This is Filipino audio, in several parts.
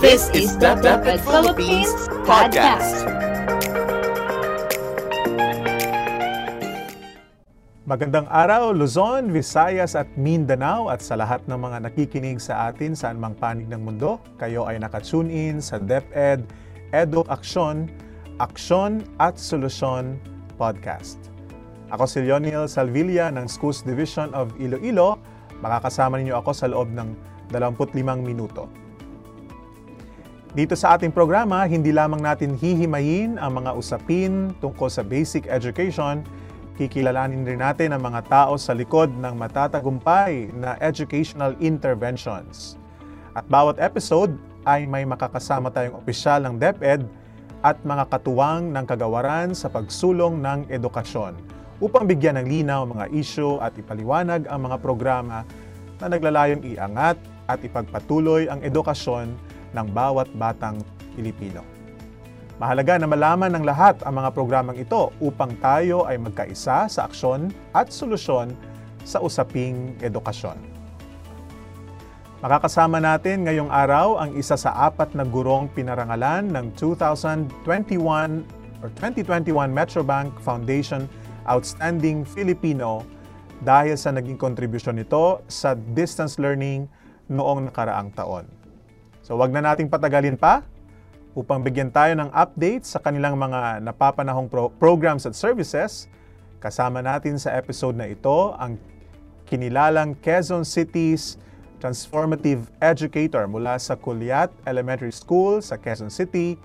This is the DepEd Philippines Podcast. Magandang araw, Luzon, Visayas at Mindanao at sa lahat ng mga nakikinig sa atin saan mang panig ng mundo. Kayo ay nakatune in sa DepEd Edu Aksyon, Aksyon at Solusyon Podcast. Ako si Leoniel Salvilia ng Schools Division of Iloilo. Makakasama ninyo ako sa loob ng 25 minuto. Dito sa ating programa, hindi lamang natin hihimayin ang mga usapin tungkol sa basic education, kikilalanin rin natin ang mga tao sa likod ng matatagumpay na educational interventions. At bawat episode ay may makakasama tayong opisyal ng DepEd at mga katuwang ng kagawaran sa pagsulong ng edukasyon upang bigyan ng linaw mga isyu at ipaliwanag ang mga programa na naglalayong iangat at ipagpatuloy ang edukasyon ng bawat batang Pilipino. Mahalaga na malaman ng lahat ang mga programang ito upang tayo ay magkaisa sa aksyon at solusyon sa usaping edukasyon. Makakasama natin ngayong araw ang isa sa apat na gurong pinarangalan ng 2021 Metrobank Foundation Outstanding Filipino dahil sa naging kontribusyon nito sa distance learning noong nakaraang taon. So wag na nating patagalin pa upang bigyan tayo ng update sa kanilang mga napapanahong programs at services. Kasama natin sa episode na ito ang kinilalang Quezon City's transformative educator mula sa Culiat Elementary School sa Quezon City.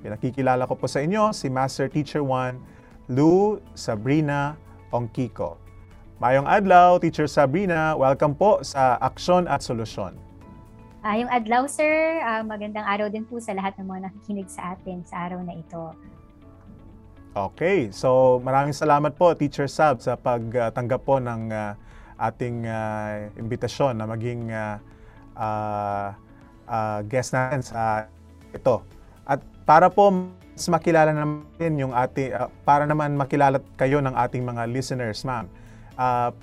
Pinakikilala ko po sa inyo si Master Teacher Juan Lu Sabrina Ongkiko. Mayong adlaw, Teacher Sabrina. Welcome po sa Aksyon at Solusyon. Ayong adlaw, sir. Magandang araw din po sa lahat ng mga nakikinig sa atin sa araw na ito. Okay. So, maraming salamat po, Teacher Sab, sa pagtanggap po ng ating imbitasyon na maging guest natin sa ito. At para po mas makilala namin yung ating, para naman makilala kayo ng ating mga listeners, ma'am.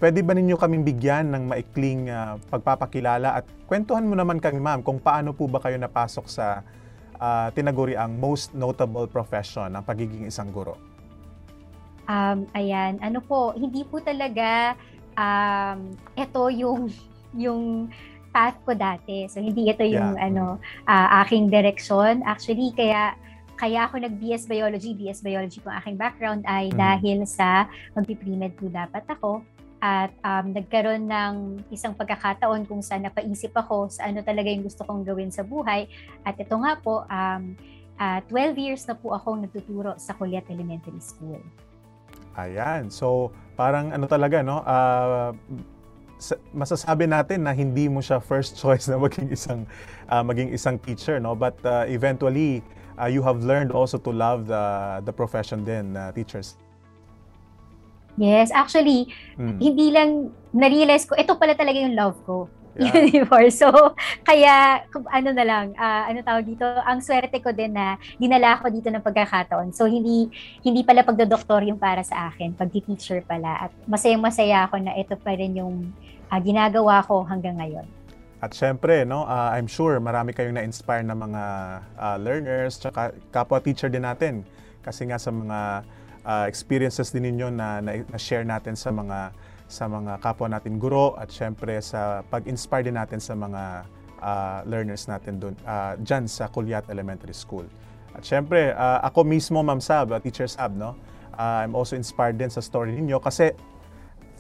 Pwede ba ninyo kaming bigyan ng maikling pagpapakilala at kwentuhan mo naman kami, ma'am, kung paano po ba kayo napasok sa tinaguriang most notable profession, ang pagiging isang guro? Ayan, ano po, hindi po talaga ito yung path ko dati. So, hindi ito yung aking direksyon. Actually, Kaya ako nag-BS Biology. BS Biology kung aking background ay dahil sa mag-premed po dapat ako. At nagkaroon ng isang pagkakataon kung saan napaisip ako sa ano talaga yung gusto kong gawin sa buhay. At ito nga po, 12 years na po akong nagtuturo sa Culiat Elementary School. Ayan. So, parang ano talaga, no? Masasabi natin na hindi mo siya first choice na maging isang teacher, no? But eventually, you have learned also to love the profession din, teachers. Yes, actually, hindi lang na-realize ko, ito pala talaga yung love ko. Yeah. So, kaya, ano na lang, ano tawag dito, ang swerte ko din na dinala ako dito ng pagkakataon. So, hindi pala pagdodoktor yung para sa akin, pagti-teacher pala. At masayang-masaya ako na ito pa rin yung ginagawa ko hanggang ngayon. At syempre, no, I'm sure marami kayong na-inspire na mga learners, tsaka kapwa-teacher din natin. Kasi nga sa mga experiences din ninyo na share natin sa mga kapwa natin guro at syempre sa pag-inspire din natin sa mga learners natin doon dyan sa Culiat Elementary School. At syempre, ako mismo, Ma'am Sab, Teacher Sab, no? I'm also inspired din sa story ninyo kasi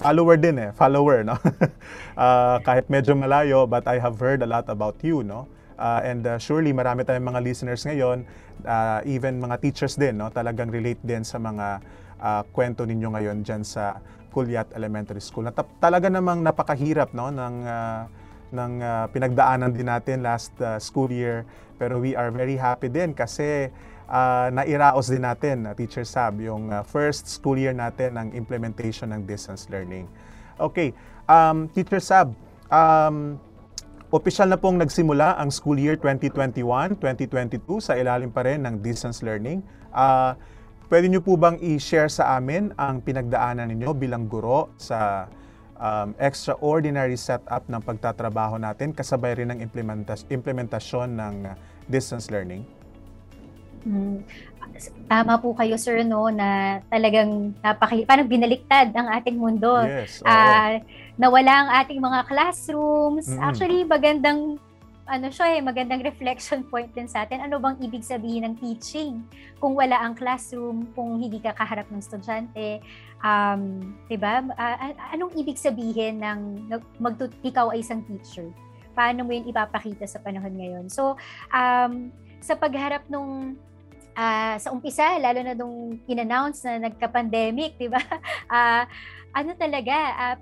follower din no? Kahit medyo malayo, but I have heard a lot about you, no? And surely marami tayong mga listeners ngayon, even mga teachers din, no? Talagang relate din sa mga kwento ninyo ngayon dyan sa Culiat Elementary School. Talaga namang napakahirap, no, ng pinagdaanan din natin last school year, pero we are very happy din kasi nairaos din natin, Teacher Sab, yung first school year natin ng implementation ng distance learning. Okay, Teacher Sab, opisyal na pong nagsimula ang school year 2021-2022 sa ilalim pa rin ng distance learning. Pwede nyo po bang i-share sa amin ang pinagdaanan ninyo bilang guro sa extraordinary setup ng pagtatrabaho natin kasabay rin ng implementasyon ng distance learning? Tama po kayo, sir, no, na talagang parang binaliktad ang ating mundo. Yes, nawala ang ating mga classrooms. Actually, magandang magandang reflection point din sa atin. Ano bang ibig sabihin ng teaching kung wala ang classroom, kung hindi ka kaharap ng estudyante? Diba? Anong ibig sabihin ng ikaw ay isang teacher? Paano mo yun ipapakita sa panahon ngayon? So, sa pagharap nung sa umpisa, lalo na nung in-announce na nagka-pandemic, diba?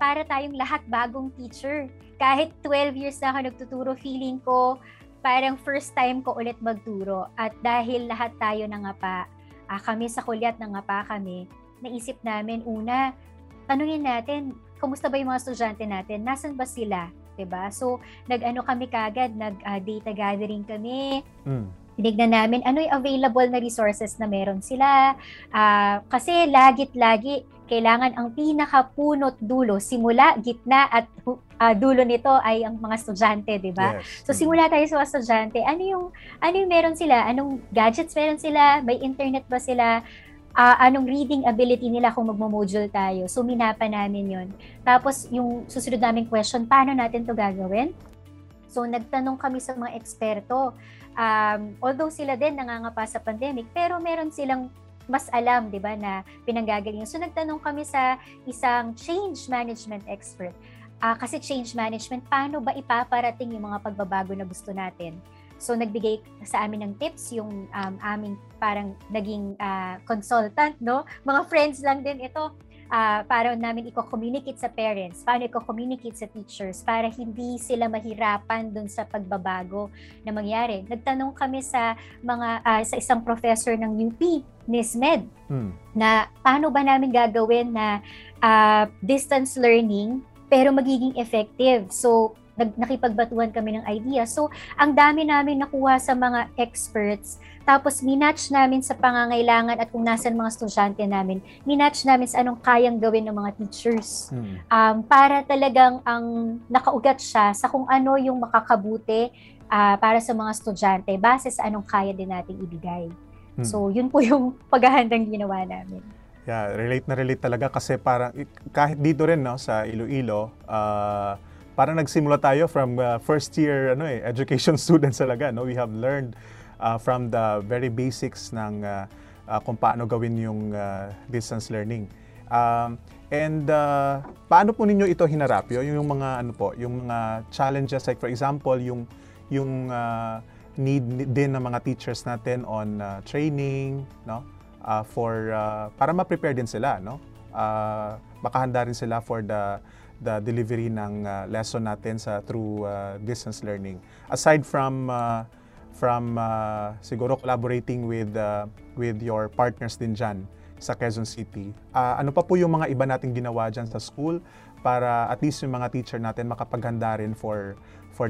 Para tayong lahat bagong teacher. Kahit 12 years na ako nagtuturo, feeling ko parang first time ko ulit magturo. At dahil lahat tayo nangapa, kami sa Culiat nangapa kami, naisip namin una, tanungin natin, kamusta ba yung mga estudyante natin? Nasaan ba sila? Diba? So, data gathering kami. Tinignan namin ano yung available na resources na meron sila. Kasi lagit-lagi, kailangan ang pinakapunot dulo, simula, gitna at dulo nito ay ang mga estudyante, di ba? Yes. So simula tayo sa mga estudyante. Ano yung meron sila? Anong gadgets meron sila? May internet ba sila? Anong reading ability nila kung magmo-module tayo? So minapa namin yun. Tapos yung susunod naming question, paano natin to gagawin? So, nagtanong kami sa mga eksperto. Although sila din nangangapa sa pandemic, pero meron silang mas alam, di ba, na pinanggagalingan. So, nagtanong kami sa isang change management expert. Kasi change management, paano ba ipaparating yung mga pagbabago na gusto natin? So, nagbigay sa amin ng tips yung aming parang naging consultant, no? Mga friends lang din ito. Para namin i-communicate sa parents, paano i-communicate sa teachers para hindi sila mahirapan dun sa pagbabago na mangyari. Nagtanong kami sa mga sa isang professor ng UP, NISMED, na paano ba namin gagawin na distance learning pero magiging effective. So, nakipagbatuhan kami ng idea. So, ang dami namin nakuha sa mga experts. Tapos, minatch namin sa pangangailangan at kung nasan mga estudyante namin. Minatch namin sa anong kayang gawin ng mga teachers. Para talagang ang nakaugat siya sa kung ano yung makakabuti para sa mga estudyante base sa anong kaya din nating ibigay. So, yun po yung paghahandang ginawa namin. Yeah, relate na relate talaga kasi parang kahit dito rin, no, sa Iloilo, parang nagsimula tayo from first year education students talaga, no? We have learned from the very basics ng kung paano gawin yung distance learning. And paano po ninyo ito hinarap? Yung mga yung mga challenges, like for example, yung need din ng mga teachers natin on training, no? For para ma-prepare din sila, no? Makahanda rin sila for the delivery ng lesson natin through distance learning. Aside from siguro collaborating with your partners din dyan sa Quezon City, ano pa po yung mga iba nating ginawa dyan sa school para at least yung mga teacher natin makapaghanda rin for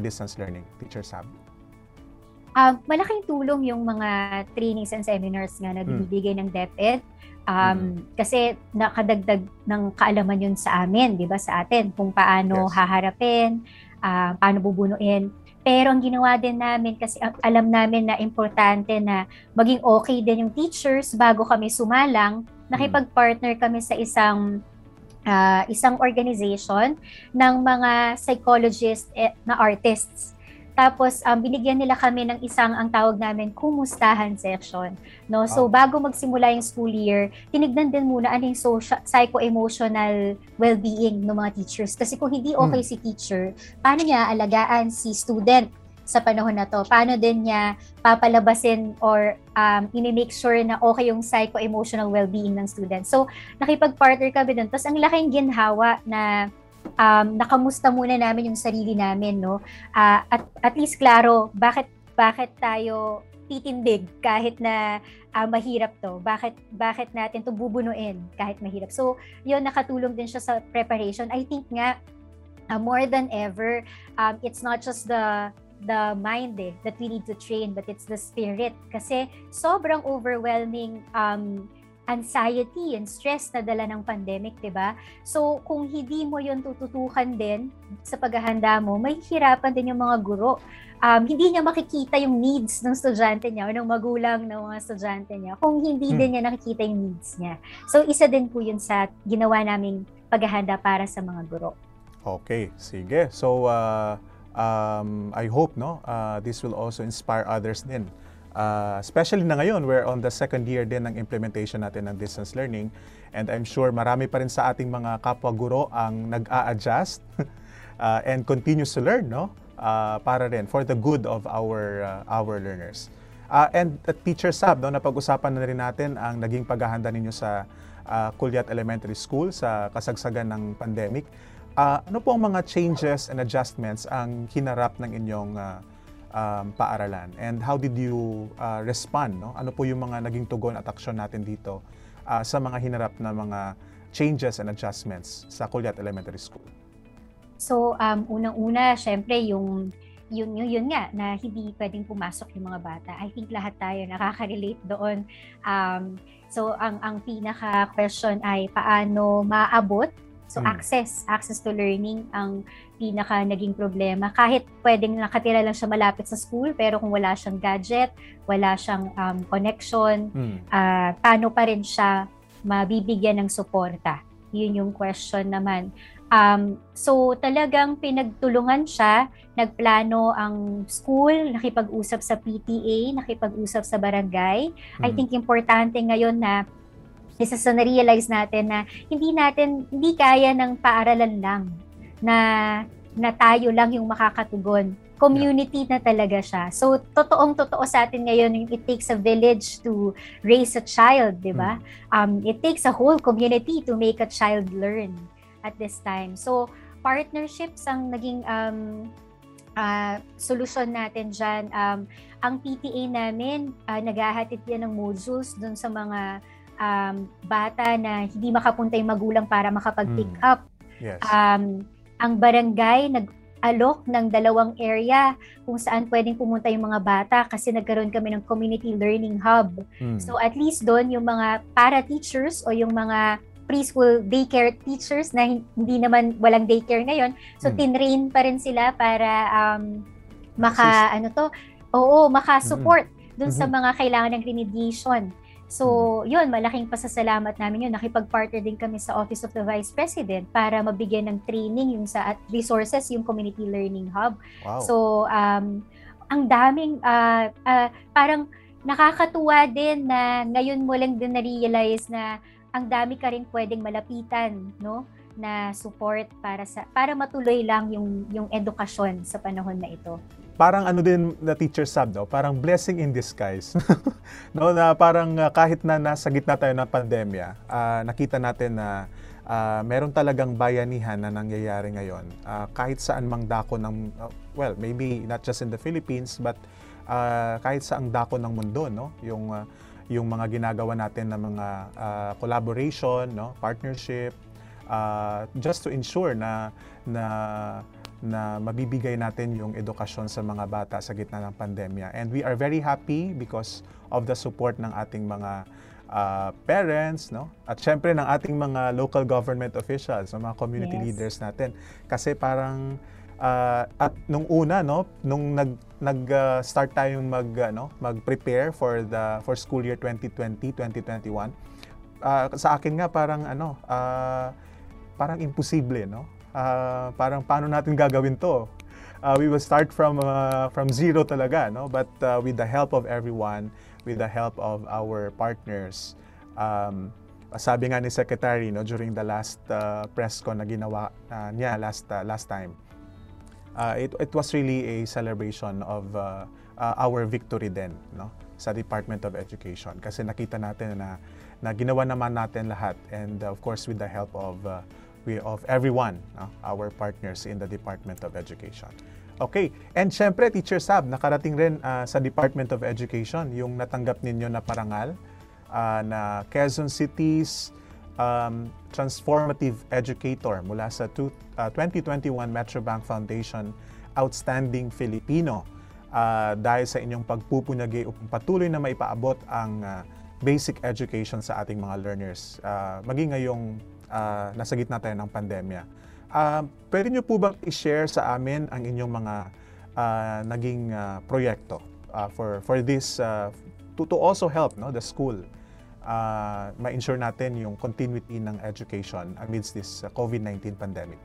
distance learning? Teacher Sab? Malaking tulong yung mga trainings and seminars nga na binibigay ng DepEd. Kasi nakadagdag ng kaalaman yun sa amin, di ba, sa atin, kung paano haharapin, paano bubunuin. Pero ang ginawa din namin, kasi alam namin na importante na maging okay din yung teachers bago kami sumalang, nakipag-partner kami sa isang organization ng mga psychologists na artists. Tapos binigyan nila kami ng isang ang tawag namin kumustahan session, no? So bago magsimula yung school year, tinignan din muna ano yung psycho-emotional well-being ng mga teachers, kasi kung hindi okay si teacher, paano niya alagaan si student sa panahon na to? Paano din niya papalabasin or i-make sure na okay yung psycho-emotional well-being ng student? So nakipag-partner kami doon. Tapos ang laking ginhawa na nakamusta muna namin yung sarili namin, no? At least klaro, bakit tayo titindig kahit na mahirap to? Bakit natin to bubunuin kahit mahirap? So, yun, nakatulong din siya sa preparation. I think nga, more than ever, it's not just the mind that we need to train, but it's the spirit. Kasi sobrang overwhelming anxiety and stress na dala ng pandemic, diba? So, kung hindi mo yun tututukan din sa paghahanda mo, mahihirapan din yung mga guro. Hindi niya makikita yung needs ng estudyante niya o ng magulang ng mga estudyante niya kung hindi din niya nakikita yung needs niya. So, isa din po yun sa ginawa naming paghahanda para sa mga guro. Okay, sige. So, I hope this will also inspire others din. Especially na ngayon, we're on the second year din ng implementation natin ng distance learning, and I'm sure marami pa rin sa ating mga kapwa-guro ang nag-a-adjust and continues to learn, para rin for the good of our learners. And Teacher Sab, napag-usapan na rin natin ang naging paghahanda ninyo sa Culiat Elementary School sa kasagsagan ng pandemic. Ano po ang mga changes and adjustments ang hinarap ng inyong paaralan, and how did you respond? Ano po yung mga naging tugon at aksyon natin dito sa mga hinarap na mga changes and adjustments sa Culiat Elementary School? So, unang-una, syempre, yun nga, na hindi pwedeng pumasok yung mga bata. I think lahat tayo nakaka-relate doon. So, ang pinaka-question ay paano maabot? So, access to learning ang pinaka naging problema. Kahit pwedeng nakatira lang siya malapit sa school, pero kung wala siyang gadget, wala siyang connection, paano pa rin siya mabibigyan ng suporta? Yun yung question naman. So, talagang pinagtulungan siya, nagplano ang school, nakipag-usap sa PTA, nakipag-usap sa barangay. I think importante ngayon na isa sa na-realize natin na hindi kaya ng paaralan lang na tayo lang yung makakatugon. Community na talaga siya. So, totoong-totoo sa atin ngayon, it takes a village to raise a child, di ba? It takes a whole community to make a child learn at this time. So, partnerships ang naging solusyon natin dyan. Ang PTA namin, naghahatid yan ng modules dun sa mga bata na hindi makapunta yung magulang para makapag-pick up. Yes. Ang barangay nag-alok ng dalawang area kung saan pwedeng pumunta yung mga bata kasi nagkaroon kami ng community learning hub. So at least doon yung mga para-teachers o yung mga preschool daycare teachers na hindi naman walang daycare ngayon, so tinrain pa rin sila para makasupport doon sa mga kailangan ng remediation. So, yun, malaking pasasalamat namin yun. Nakipag-partner din kami sa Office of the Vice President para mabigyan ng training yung sa at resources yung Community Learning Hub. Wow. So, ang daming, parang nakakatuwa din na ngayon mo lang din na-realize na ang dami ka rin pwedeng malapitan, na support para matuloy lang yung edukasyon sa panahon na ito. Parang ano din na Teacher Sab, parang blessing in disguise. Na parang kahit na nasa gitna tayo ng pandemya, nakita natin na meron talagang bayanihan na nangyayari ngayon. Kahit saan mang dako ng, well, maybe not just in the Philippines, but kahit saang dako ng mundo, yung mga ginagawa natin na mga collaboration, partnership, just to ensure na mabibigay natin yung edukasyon sa mga bata sa gitna ng pandemya. And we are very happy because of the support ng ating mga parents, at syempre ng ating mga local government officials, mga community leaders natin. Kasi parang at nung una, nung nag-start tayong mag-prepare for school year 2020-2021, sa akin nga parang parang imposible, parang paano natin gagawin to? We will start from zero talaga, but with the help of everyone, with the help of our partners, sabi nga ni Secretary during the last press con na ginawa niya last time, it was really a celebration of our victory din, sa Department of Education, kasi nakita natin na ginawa naman natin lahat, and of course with the help of everyone, our partners in the Department of Education. Okay, and syempre Teacher Sab, nakarating rin sa Department of Education yung natanggap ninyo na parangal na Quezon City's Transformative Educator mula sa 2021 Metrobank Foundation Outstanding Filipino, dahil sa inyong pagpupunyagi upang patuloy na maipaabot ang basic education sa ating mga learners, maging ngayong nasa gitna tayo ng pandemya. Pwede niyo po bang i-share sa amin ang inyong mga naging proyekto for this, to also help the school ma-ensure natin yung continuity ng education amidst this COVID-19 pandemic?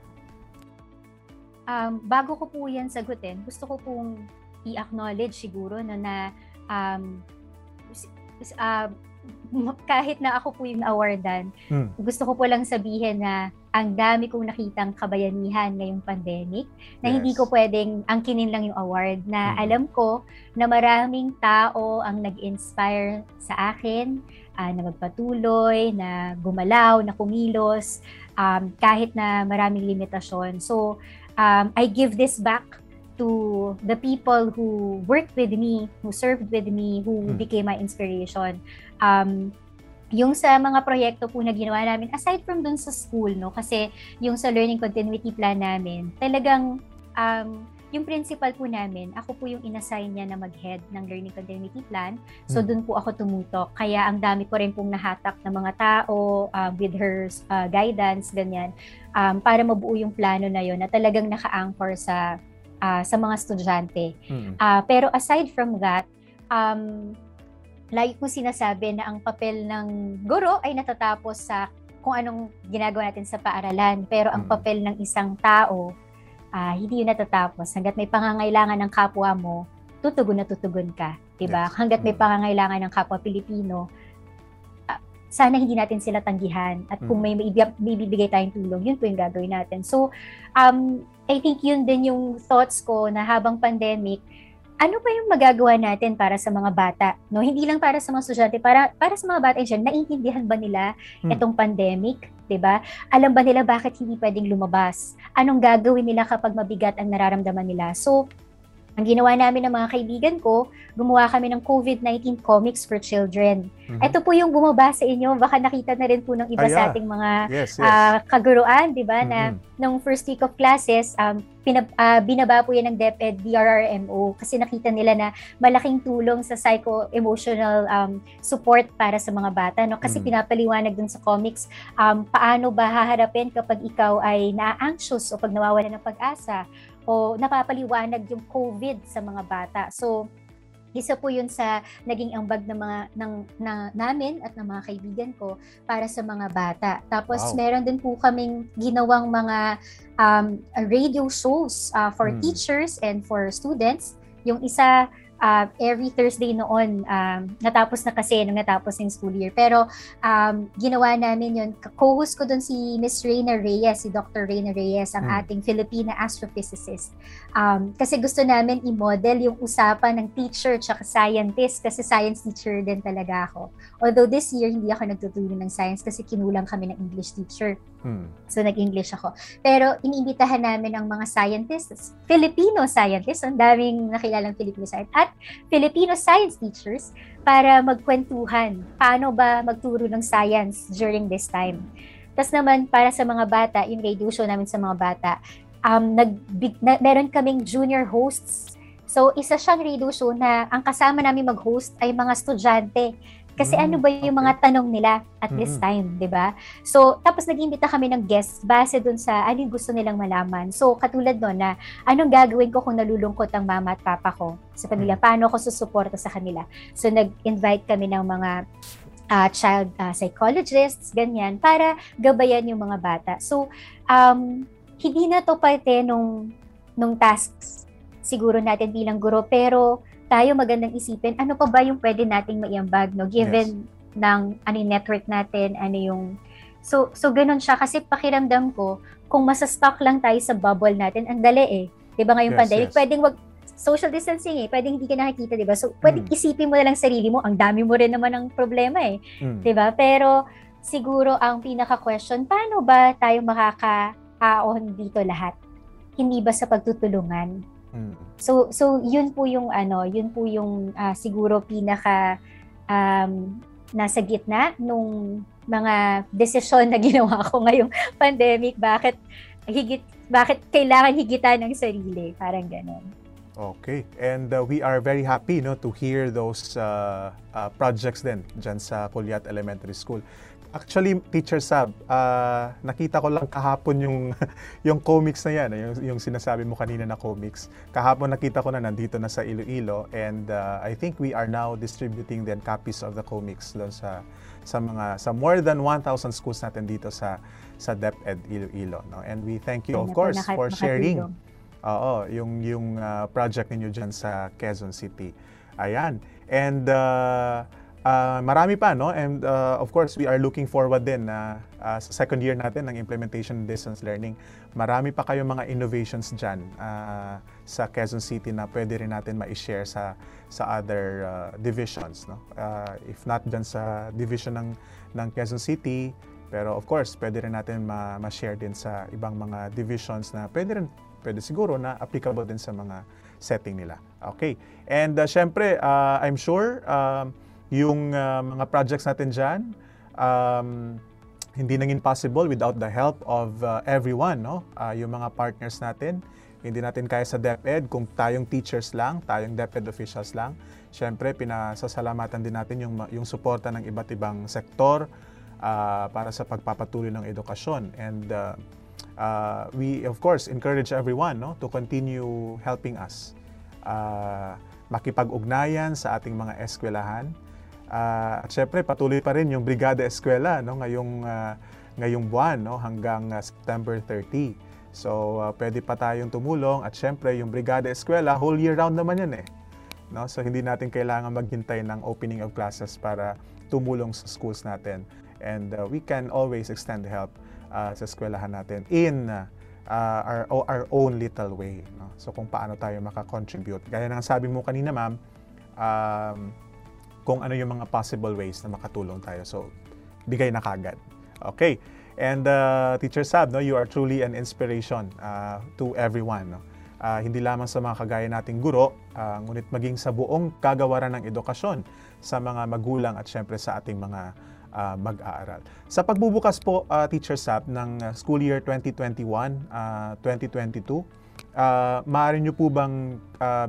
Bago ko po yan sagutin, gusto ko pong i-acknowledge siguro na kahit na ako po yung awardan, gusto ko po lang sabihin na ang dami kong nakitang kabayanihan ngayong pandemic na hindi ko pwedeng angkinin lang yung award, na alam ko na maraming tao ang nag-inspire sa akin na magpatuloy, na gumalaw, na kumilos kahit na maraming limitasyon. So, I give this back to the people who worked with me, who served with me, who became my inspiration. Yung sa mga proyekto po na ginawa namin, aside from dun sa school, kasi yung sa learning continuity plan namin, talagang yung principal po namin, ako po yung inassign niya na mag-head ng learning continuity plan. So dun po ako tumutok. Kaya ang dami ko rin pong nahatak ng mga tao with her guidance, ganyan, para mabuo yung plano na yun na talagang naka-anchor sa mga estudyante. Pero aside from that, lagi kong sinasabi na ang papel ng guro ay natatapos sa kung anong ginagawa natin sa paaralan. Pero ang papel ng isang tao, hindi yun natatapos. Hanggat may pangangailangan ng kapwa mo, tutugon ka, diba? Hanggat may pangangailangan ng kapwa Pilipino, sana hindi natin sila tanggihan. At kung may bibigay tayong tulong, yun po yung gagawin natin. So, I think yun din yung thoughts ko na habang pandemic, ano pa yung magagawa natin para sa mga bata? Hindi lang para sa mga estudyante, para sa mga bata dyan, naiintindihan ba nila itong pandemic? Diba? Alam ba nila bakit hindi pwedeng lumabas? Anong gagawin nila kapag mabigat ang nararamdaman nila? So, ang ginawa namin ng mga kaibigan ko, gumawa kami ng COVID-19 comics for children. Ito po yung bumaba sa inyo, baka nakita na rin po ng iba sa ating mga kaguruan, diba? Na nung first week of classes, binaba po yan ng DepEd DRRMO kasi nakita nila na malaking tulong sa psycho-emotional support para sa mga bata. Kasi pinapaliwanag dun sa comics, paano ba haharapin kapag ikaw ay na-anxious o pag nawawala ng pag-asa, o napapaliwanag yung COVID sa mga bata. So, isa po yun sa naging ambag ng mga, namin at ng mga kaibigan ko para sa mga bata. Tapos, meron din po kaming ginawang mga radio shows for teachers and for students. Yung isa, every Thursday noon, natapos na kasi nung natapos ng school year. Pero ginawa namin yun, co-host ko doon si Ms. Reina Reyes, si Dr. Reina Reyes, ang ating Filipina astrophysicist. Kasi gusto namin i-model yung usapan ng teacher tsaka scientist, kasi science teacher din talaga ako. Although this year, hindi ako nagtuturo ng science kasi kinulang kami ng English teacher. So, nag-English ako. Pero, iniimbitahan namin ang mga scientists, Filipino scientists, ang daming nakilalang Filipino scientists, at Filipino science teachers para magkwentuhan paano ba magturo ng science during this time. Tapos naman, para sa mga bata, yung radio show namin sa mga bata, meron kaming junior hosts. So, isa siyang radio show na ang kasama namin mag-host ay mga estudyante. Kasi ano ba yung mga tanong nila at this time, di ba? So, tapos nag-imbita kami ng guests base dun sa ano yung gusto nilang malaman. So, katulad nun na, anong gagawin ko kung nalulungkot ang mama at papa ko sa pamilya? Paano ako susuporta sa kanila? So, nag-invite kami ng mga child psychologists, ganyan, para gabayan yung mga bata. So, hindi na to parte nung tasks siguro natin bilang guro, pero tayo magandang isipin, ano pa ba yung pwede nating maiambag, given ng network natin, So, ganun siya. Kasi pakiramdam ko, kung masastock lang tayo sa bubble natin, ang dali Diba ngayong pandemic, pwedeng social distancing pwedeng hindi ka nakikita, diba? So, pwedeng isipin mo na lang sarili mo, ang dami mo rin naman ng problema Diba? Pero, siguro ang pinaka-question, paano ba tayo makaka-aon dito lahat? Hindi ba sa pagtutulungan? So yun po yung siguro pinaka nasa gitna nung mga desisyon na ginawa ko ngayong pandemic, bakit kailangan higitan ng sarili, parang ganun. Okay. And we are very happy to hear those projects din dyan sa Culiat Elementary School. Actually, Teacher Sab, nakita ko lang kahapon yung comics na yan, yung sinasabi mo kanina na comics. Kahapon nakita ko na nandito na sa Iloilo, and I think we are now distributing then copies of the comics doon sa more than 1,000 schools natin dito sa DepEd Iloilo, no? And we thank you, of course, for sharing yung project ninyo dyan sa Quezon City. Ayan. And marami pa, no? And of course, we are looking forward din sa second year natin ng implementation distance learning. Marami pa kayong mga innovations dyan sa Quezon City na pwede rin natin ma-share sa other divisions, no? If not dyan sa division ng Quezon City, pero of course, pwede rin natin ma-share din sa ibang mga divisions na pwede siguro na applicable din sa mga setting nila. Okay. And syempre, I'm sure, yung mga projects natin dyan, hindi naging possible without the help of everyone, no? Yung mga partners natin, hindi natin kaya sa DepEd kung tayong teachers lang, tayong DepEd officials lang. Siyempre, pinasasalamatan din natin yung suporta ng iba't ibang sektor para sa pagpapatuloy ng edukasyon. And we, of course, encourage everyone, no, to continue helping us makipag-ugnayan sa ating mga eskwelahan. At syempre, patuloy pa rin yung Brigada Eskwela, no, ngayong buwan, no, hanggang September 30. So, pwede pa tayong tumulong. At syempre, yung Brigada Eskwela, whole year round naman yan, eh, no? So, hindi natin kailangan maghintay ng opening of classes para tumulong sa schools natin. And we can always extend help sa eskwelahan natin in our own little way, no? So, kung paano tayo makakontribute. Gaya ng sabi mo kanina, ma'am, kung ano yung mga possible ways na makatulong tayo. So, bigay na kagad. Okay. And Teacher Sab, no, you are truly an inspiration to everyone, no? Hindi lamang sa mga kagaya nating guro, ngunit maging sa buong kagawaran ng edukasyon, sa mga magulang at syempre sa ating mga mag-aaral. Sa pagbubukas po, Teacher Sab, ng school year 2021-2022, maaari nyo po bang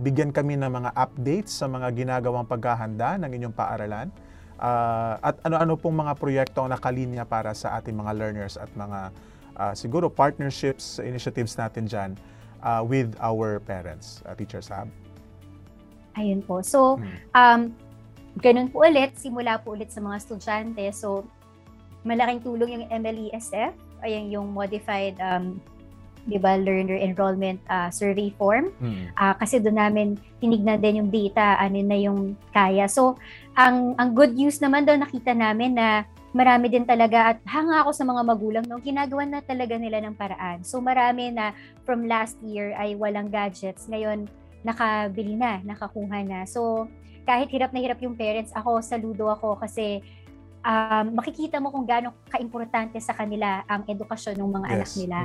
bigyan kami ng mga updates sa mga ginagawang paghahanda ng inyong paaralan? At ano-ano pong mga proyekto ang nakalinya para sa ating mga learners at mga siguro partnerships, initiatives natin dyan with our parents, Teacher Sab? Ayun po. So, ganun po ulit, simula po ulit sa mga estudyante. So, malaking tulong yung MLESF, ayan yung modified learner enrollment survey form. Kasi doon namin tinignan din yung data, ano na yung kaya. So, ang good news naman doon, nakita namin na marami din talaga, at hanga ako sa mga magulang, no, ginagawa na talaga nila ng paraan. So, marami na from last year ay walang gadgets. Ngayon, nakabili na, nakakuha na. So, kahit hirap na hirap yung parents, ako, saludo ako kasi makikita mo kung gaano kaimportante sa kanila ang edukasyon ng mga anak nila.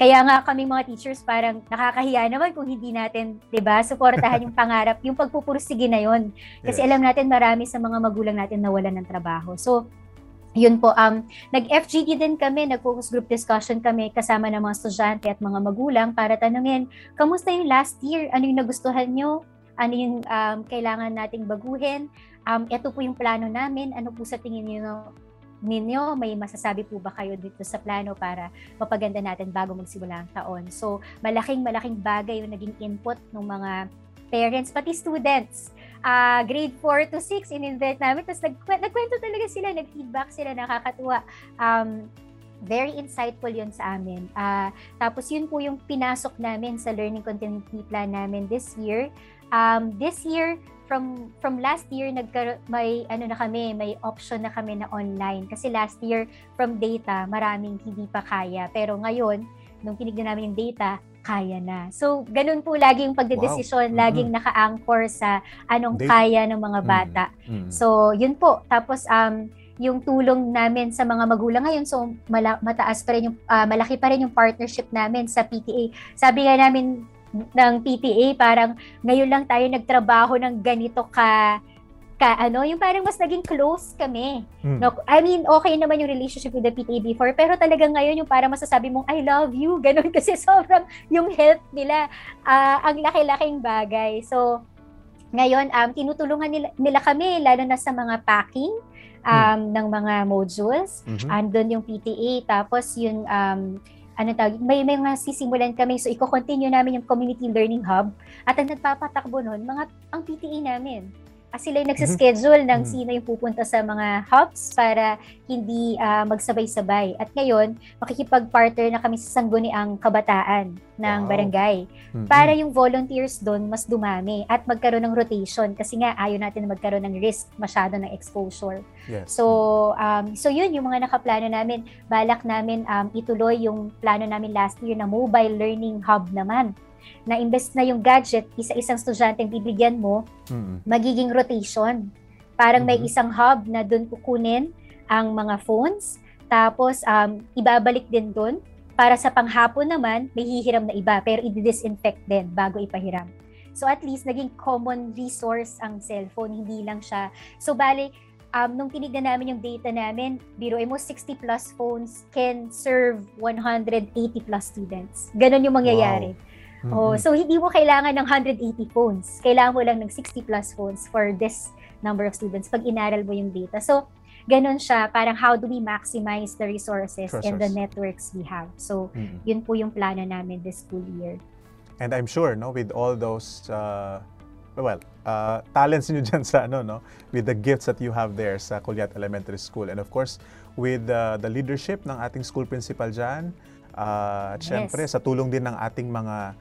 Kaya nga kami mga teachers, parang nakakahiya naman kung hindi natin, diba, suportahan yung pangarap, yung pagpupursige na yun. Kasi alam natin marami sa mga magulang natin nawalan ng trabaho. So, yun po, nag-FGD din kami, nag-focus group discussion kami kasama ng mga estudyante at mga magulang para tanungin, kamusta yung last year? Ano yung nagustuhan nyo? Ano yung kailangan nating baguhin? Ito po yung plano namin. Ano po sa tingin ninyo? May masasabi po ba kayo dito sa plano para mapaganda natin bago magsimula ang taon? So, malaking bagay yung naging input ng mga parents, pati students. Grade 4 to 6, in-invite namin. Tapos nagkwento talaga sila, nag-feedback sila, nakakatuwa. Very insightful yun sa amin. Tapos yun po yung pinasok namin sa learning continuity plan namin this year. This year, from last year, may option na kami na online. Kasi last year, from data, maraming hindi pa kaya. Pero ngayon, nung tinignan namin yung data, kaya na. So, ganun po laging pagdedesisyon, laging naka-anchor sa anong kaya ng mga bata. So, yun po. Tapos, yung tulong namin sa mga magulang ngayon, so malaki pa rin yung partnership namin sa PTA. Sabi nga namin ng PTA, parang ngayon lang tayo nagtrabaho ng ganito ka ka, ano, yung parang mas naging close kami. No, I mean, okay naman yung relationship with the PTA before, pero talaga ngayon yung parang masasabi mong, I love you, ganun, kasi sobrang yung help nila, ang laki-laking bagay. So, ngayon, tinutulungan nila kami, lalo na sa mga packing ng mga modules. Andun yung PTA, tapos yung, may mga sisimulan kami, so i-continue namin yung community learning hub. At ang nagpapatakbo nun, ang PTA namin. Sila yung nagsaschedule ng sino yung pupunta sa mga hubs para hindi magsabay-sabay. At ngayon, makikipag-partner na kami sa Sangguniang Kabataan ng barangay. Para yung volunteers doon mas dumami at magkaroon ng rotation. Kasi nga, ayaw natin na magkaroon ng risk, masyado ng exposure. Yes. So, yun yung mga nakaplano namin. Balak namin ituloy yung plano namin last year na mobile learning hub naman. Na imbes na yung gadget, isa-isang estudyante ang bibigyan mo, magiging rotation. Parang may isang hub na doon kukunin ang mga phones, tapos ibabalik din doon. Para sa panghapon naman, may hihiram na iba, pero i-disinfect din bago ipahiram. So at least, naging common resource ang cellphone, hindi lang siya. So bali, nung tinignan namin yung data namin, biruin mo, 60 plus phones can serve 180 plus students. Ganon yung mangyayari. Wow. So hindi mo kailangan ng 180 phones. Kailangan mo lang ng 60 plus phones for this number of students pag inaral mo yung data. So, ganun siya. Parang how do we maximize the resources and the networks we have. So, yun po yung plano namin this school year. And I'm sure, no, with all those, talents nyo dyan sa, with the gifts that you have there sa Culiat Elementary School. And of course, with the leadership ng ating school principal dyan, at syempre, sa tulong din ng ating mga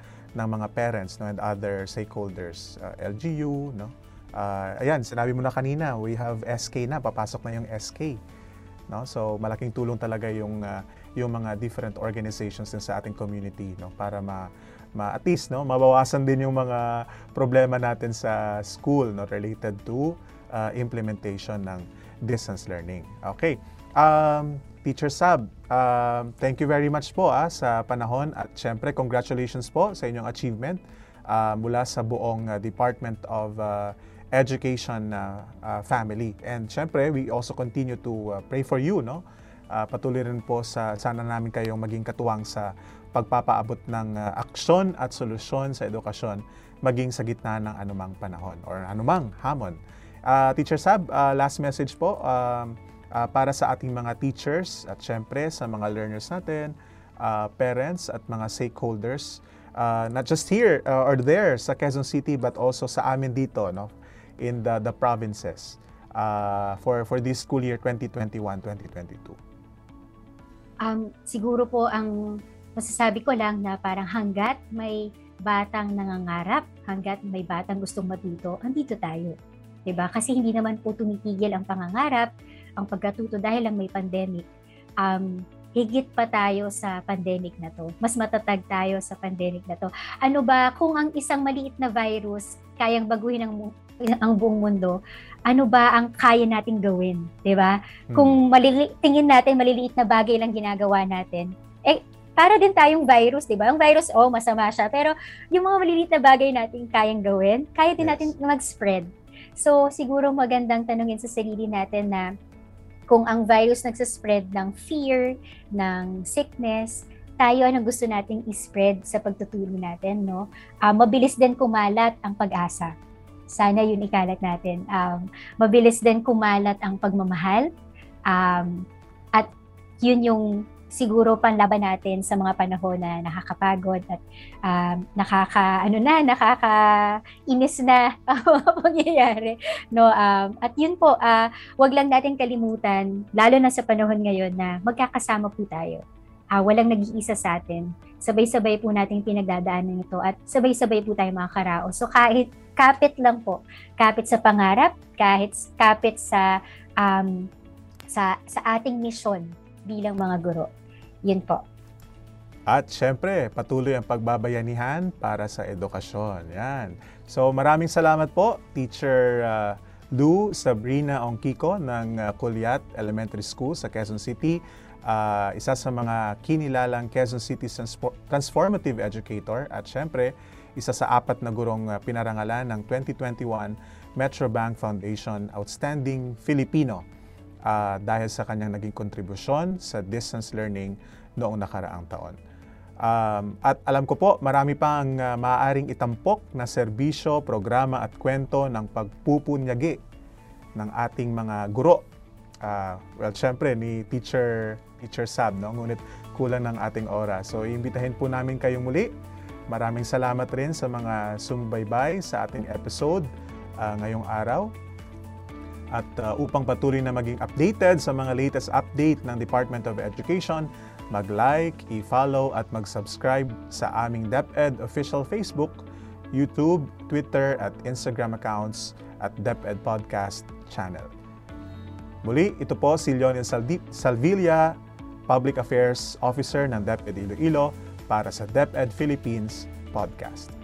parents, no, and other stakeholders, LGU, no. Ayan, sinabi mo na kanina, we have SK na, papasok na yung SK, no. So malaking tulong talaga yung mga different organizations din sa ating community, no, para at least, no, mabawasan din yung mga problema natin sa school, no, related to implementation ng distance learning. Okay. Teacher Sab, thank you very much po sa panahon at syempre congratulations po sa inyong achievement mula sa buong Department of Education family. And syempre, we also continue to pray for you, no? Patuloy rin po sana namin kayong maging katuwang sa pagpapaabot ng aksyon at solusyon sa edukasyon maging sa gitna ng anumang panahon or anumang hamon. Teacher Sab, last message po. Para sa ating mga teachers at syempre sa mga learners natin, parents at mga stakeholders, not just here or there sa Quezon City but also sa amin dito, no, in the provinces for this school year 2021-2022. Siguro po ang masasabi ko lang na parang hanggat may batang nangangarap, hanggat may batang gustong matuto, andito tayo. 'Di ba? Kasi hindi naman po tumitigil ang pangangarap, ang pagkatuto dahil lang may pandemic. Higit pa tayo sa pandemic na to. Mas matatag tayo sa pandemic na to. Ano ba, kung ang isang maliit na virus kayang baguhin ang buong mundo, ano ba ang kaya natin gawin? Diba? Kung tingin natin maliliit na bagay lang ginagawa natin, para din tayong virus, diba? Ang virus, masama siya. Pero yung mga maliliit na bagay natin kayang gawin, kaya din natin mag-spread. So, siguro magandang tanungin sa sarili natin na kung ang virus nagsaspread ng fear, ng sickness, tayo ang gusto nating ispread sa pagtutulong natin, no? Mabilis din kumalat ang pag-asa. Sana yun ikalat natin. Mabilis din kumalat ang pagmamahal. At yun yung siguro panlaban natin sa mga panahon na nakakapagod at nakakainis na mangyayari. No, at yun po, wag lang natin kalimutan, lalo na sa panahon ngayon na magkakasama po tayo. Walang nag-iisa sa atin. Sabay-sabay po nating pinagdadaanan ito at sabay-sabay po tayo mga karao. So kahit kapit lang po, kapit sa pangarap, kahit kapit sa ating misyon bilang mga guro. Yun po. At syempre, patuloy ang pagbabayanihan para sa edukasyon. Yan. So maraming salamat po, Teacher Lu Sabrina Ongkiko ng Culiat Elementary School sa Quezon City. Isa sa mga kinilalang Quezon City transformative educator at syempre, isa sa apat na gurong pinarangalan ng 2021 Metrobank Foundation Outstanding Filipino dahil sa kanyang naging kontribusyon sa distance learning noong nakaraang taon. At alam ko po, marami pang maaaring itampok na serbisyo, programa at kwento ng pagpupunyagi ng ating mga guro. Well, syempre, ni Teacher Sab, no? Ngunit kulang ng ating oras. So, iimbitahin po namin kayong muli. Maraming salamat rin sa mga sumubaybay sa ating episode ngayong araw. At upang patuloy na maging updated sa mga latest update ng Department of Education, mag-like, i-follow at mag-subscribe sa aming DepEd official Facebook, YouTube, Twitter at Instagram accounts at DepEd Podcast channel. Muli, ito po si Leoniel Salvilia, Public Affairs Officer ng DepEd Iloilo para sa DepEd Philippines Podcast.